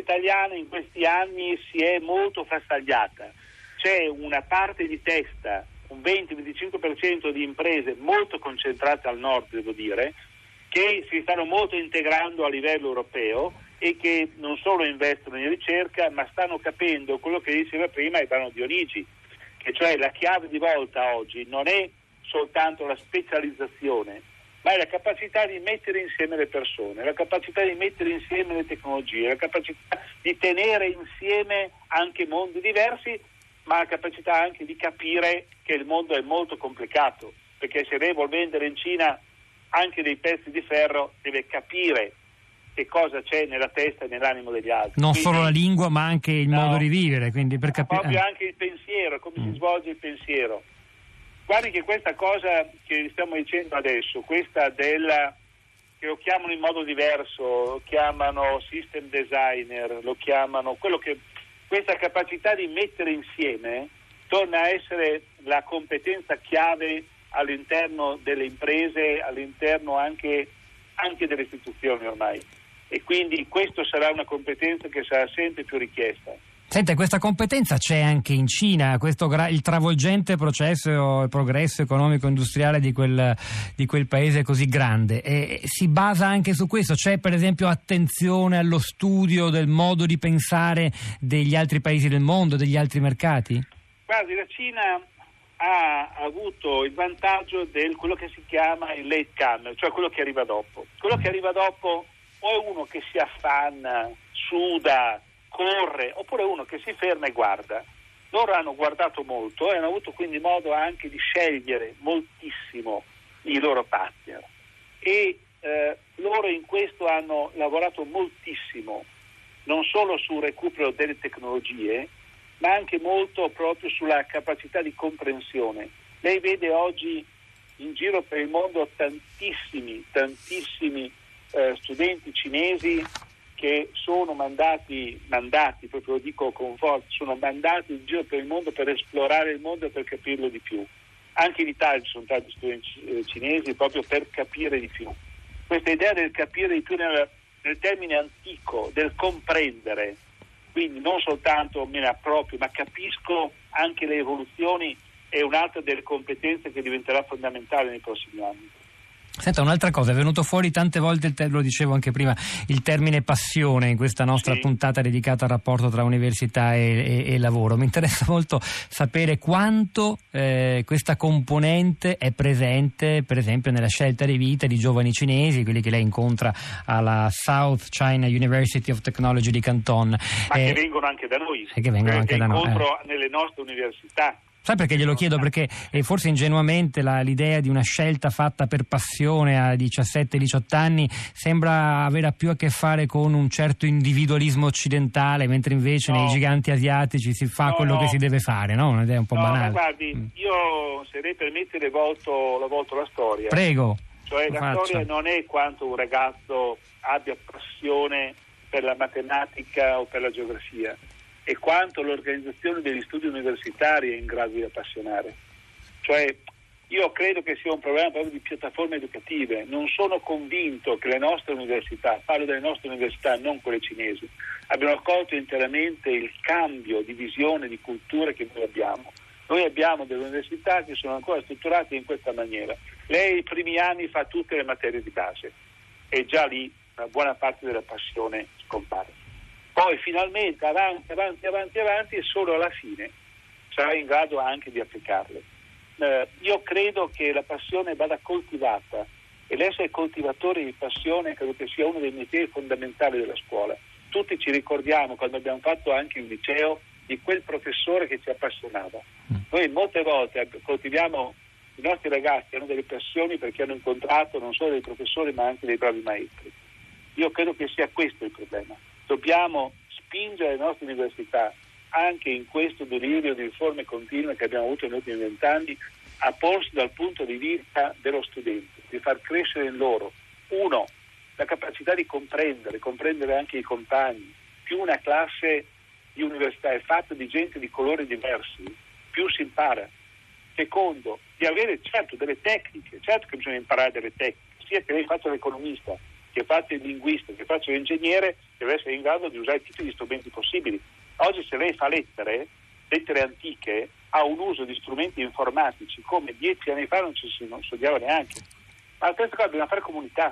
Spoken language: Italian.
italiana in questi anni si è molto frastagliata. C'è una parte di testa, un 20-25% di imprese molto concentrate al nord, devo dire, che si stanno molto integrando a livello europeo e che non solo investono in ricerca, ma stanno capendo quello che diceva prima Ivano Dionigi, che cioè la chiave di volta oggi non è soltanto la specializzazione, ma è la capacità di mettere insieme le persone, la capacità di mettere insieme le tecnologie, la capacità di tenere insieme anche mondi diversi, ma la capacità anche di capire che il mondo è molto complicato, perché se devo vendere in Cina anche dei pezzi di ferro deve capire che cosa c'è nella testa e nell'animo degli altri. Non quindi, solo la lingua, ma anche il modo di vivere, quindi per capire proprio anche il pensiero, come si svolge il pensiero. Guardi che questa cosa che stiamo dicendo adesso, questa della, che lo chiamano in modo diverso, lo chiamano system designer, lo chiamano quello che, questa capacità di mettere insieme torna a essere la competenza chiave all'interno delle imprese, all'interno anche delle istituzioni ormai, e quindi questo sarà una competenza che sarà sempre più richiesta. Senta, questa competenza c'è anche in Cina, questo il travolgente processo e progresso economico-industriale di quel paese così grande, e si basa anche su questo? C'è per esempio attenzione allo studio del modo di pensare degli altri paesi del mondo, degli altri mercati? Guardi, la Cina ha avuto il vantaggio del quello che si chiama il late comer, cioè quello che arriva dopo. Quello che arriva dopo o è uno che si affanna, suda, corre, oppure uno che si ferma e guarda. Loro hanno guardato molto e hanno avuto quindi modo anche di scegliere moltissimo i loro partner, e loro in questo hanno lavorato moltissimo, non solo sul recupero delle tecnologie, ma anche molto proprio sulla capacità di comprensione. Lei vede oggi in giro per il mondo tantissimi studenti cinesi che sono mandati, proprio lo dico con forza, sono mandati in giro per il mondo per esplorare il mondo e per capirlo di più. Anche in Italia ci sono tanti studenti cinesi proprio per capire di più. Questa idea del capire di più nel termine antico, del comprendere, quindi non soltanto me ne approprio, ma capisco anche le evoluzioni, è un'altra delle competenze che diventerà fondamentale nei prossimi anni. Senta, un'altra cosa, è venuto fuori tante volte, lo dicevo anche prima, il termine passione in questa nostra puntata dedicata al rapporto tra università e lavoro. Mi interessa molto sapere quanto questa componente è presente, per esempio, nella scelta di vita di giovani cinesi, quelli che lei incontra alla South China University of Technology di Canton. Ma che vengono anche da noi. E che vengono anche da noi. Incontro nelle nostre università. Sai perché glielo chiedo? Perché forse ingenuamente l'idea di una scelta fatta per passione a 17-18 anni sembra avere più a che fare con un certo individualismo occidentale, mentre invece nei giganti asiatici si fa quello che si deve fare, no? Un'idea un po' banale. Ma guardi, io, se lei permette, le volto la storia. Prego. Cioè storia non è quanto un ragazzo abbia passione per la matematica o per la geografia, e quanto l'organizzazione degli studi universitari è in grado di appassionare. Cioè, io credo che sia un problema proprio di piattaforme educative. Non sono convinto che le nostre università, parlo delle nostre università, non quelle cinesi, abbiano accolto interamente il cambio di visione, di cultura che noi abbiamo. Noi abbiamo delle università che sono ancora strutturate in questa maniera. Lei i primi anni fa tutte le materie di base, e già lì una buona parte della passione scompare. Poi finalmente avanti e solo alla fine sarà in grado anche di applicarle. Io credo che la passione vada coltivata, e l'essere coltivatori di passione credo che sia uno dei mestieri fondamentali della scuola. Tutti ci ricordiamo, quando abbiamo fatto anche il liceo, di quel professore che ci appassionava. Noi molte volte coltiviamo i nostri ragazzi, hanno delle passioni perché hanno incontrato non solo dei professori ma anche dei bravi maestri. Io credo che sia questo il problema. Dobbiamo spingere le nostre università, anche in questo delirio di riforme continue che abbiamo avuto negli ultimi 20 anni, a porsi dal punto di vista dello studente, di far crescere in loro, uno, la capacità di comprendere anche i compagni. Più una classe di università è fatta di gente di colori diversi, più si impara. Secondo, di avere certo delle tecniche, certo che bisogna imparare delle tecniche, sia che lei faccia l'economista, che faccia il linguista, che faccia l'ingegnere, deve essere in grado di usare tutti gli strumenti possibili. Oggi se lei fa lettere antiche, ha un uso di strumenti informatici come 10 anni fa non ci si studiava neanche. Ma questa cosa bisogna fare comunità.